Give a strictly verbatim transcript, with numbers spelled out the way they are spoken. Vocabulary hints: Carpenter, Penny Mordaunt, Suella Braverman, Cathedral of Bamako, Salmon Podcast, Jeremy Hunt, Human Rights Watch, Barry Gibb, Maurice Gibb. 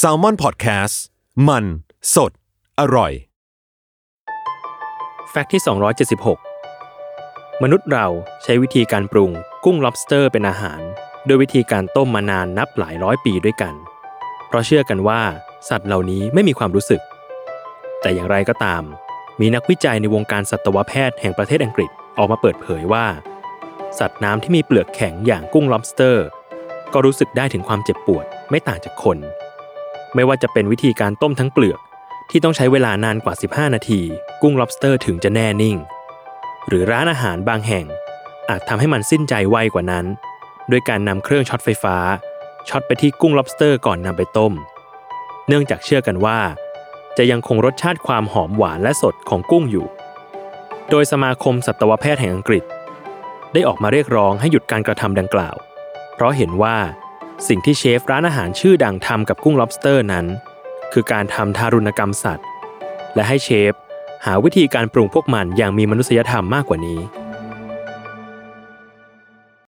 Salmon Podcast มันสดอร่อยแฟกต์ที่สองร้อยเจ็ดสิบหกมนุษย์เราใช้วิธีการปรุงกุ้ง lobster เป็นอาหารโดยวิธีการต้มมานานนับหลายร้อยปีด้วยกันเพราะเชื่อกันว่าสัตว์เหล่านี้ไม่มีความรู้สึกแต่อย่างไรก็ตามมีนักวิจัยในวงการสัตวแพทย์แห่งประเทศอังกฤษออกมาเปิดเผยว่าสัตว์น้ำที่มีเปลือกแข็งอย่างกุ้ง lobster ก็รู้สึกได้ถึงความเจ็บปวดไม่ต่างจากคนไม่ว่าจะเป็นวิธีการต้มทั้งเปลือกที่ต้องใช้เวลานานกว่าสิบห้านาทีกุ้ง lobster ถึงจะแน่นิ่งหรือร้านอาหารบางแห่งอาจทำให้มันสิ้นใจไวกว่านั้นโดยการนำเครื่องช็อตไฟฟ้าช็อตไปที่กุ้ง lobster ก่อนนำไปต้มเนื่องจากเชื่อกันว่าจะยังคงรสชาติความหอมหวานและสดของกุ้งอยู่โดยสมาคมสัตวแพทย์แห่งอังกฤษได้ออกมาเรียกร้องให้หยุดการกระทำดังกล่าวเพราะเห็นว่าสิ่งที่เชฟร้านอาหารชื่อดังทำกับกุ้ง lobster นั้นคือการทำทารุณกรรมสัตว์และให้เชฟหาวิธีการปรุงพวกมันอย่างมีมนุษยธรรมมากกว่านี้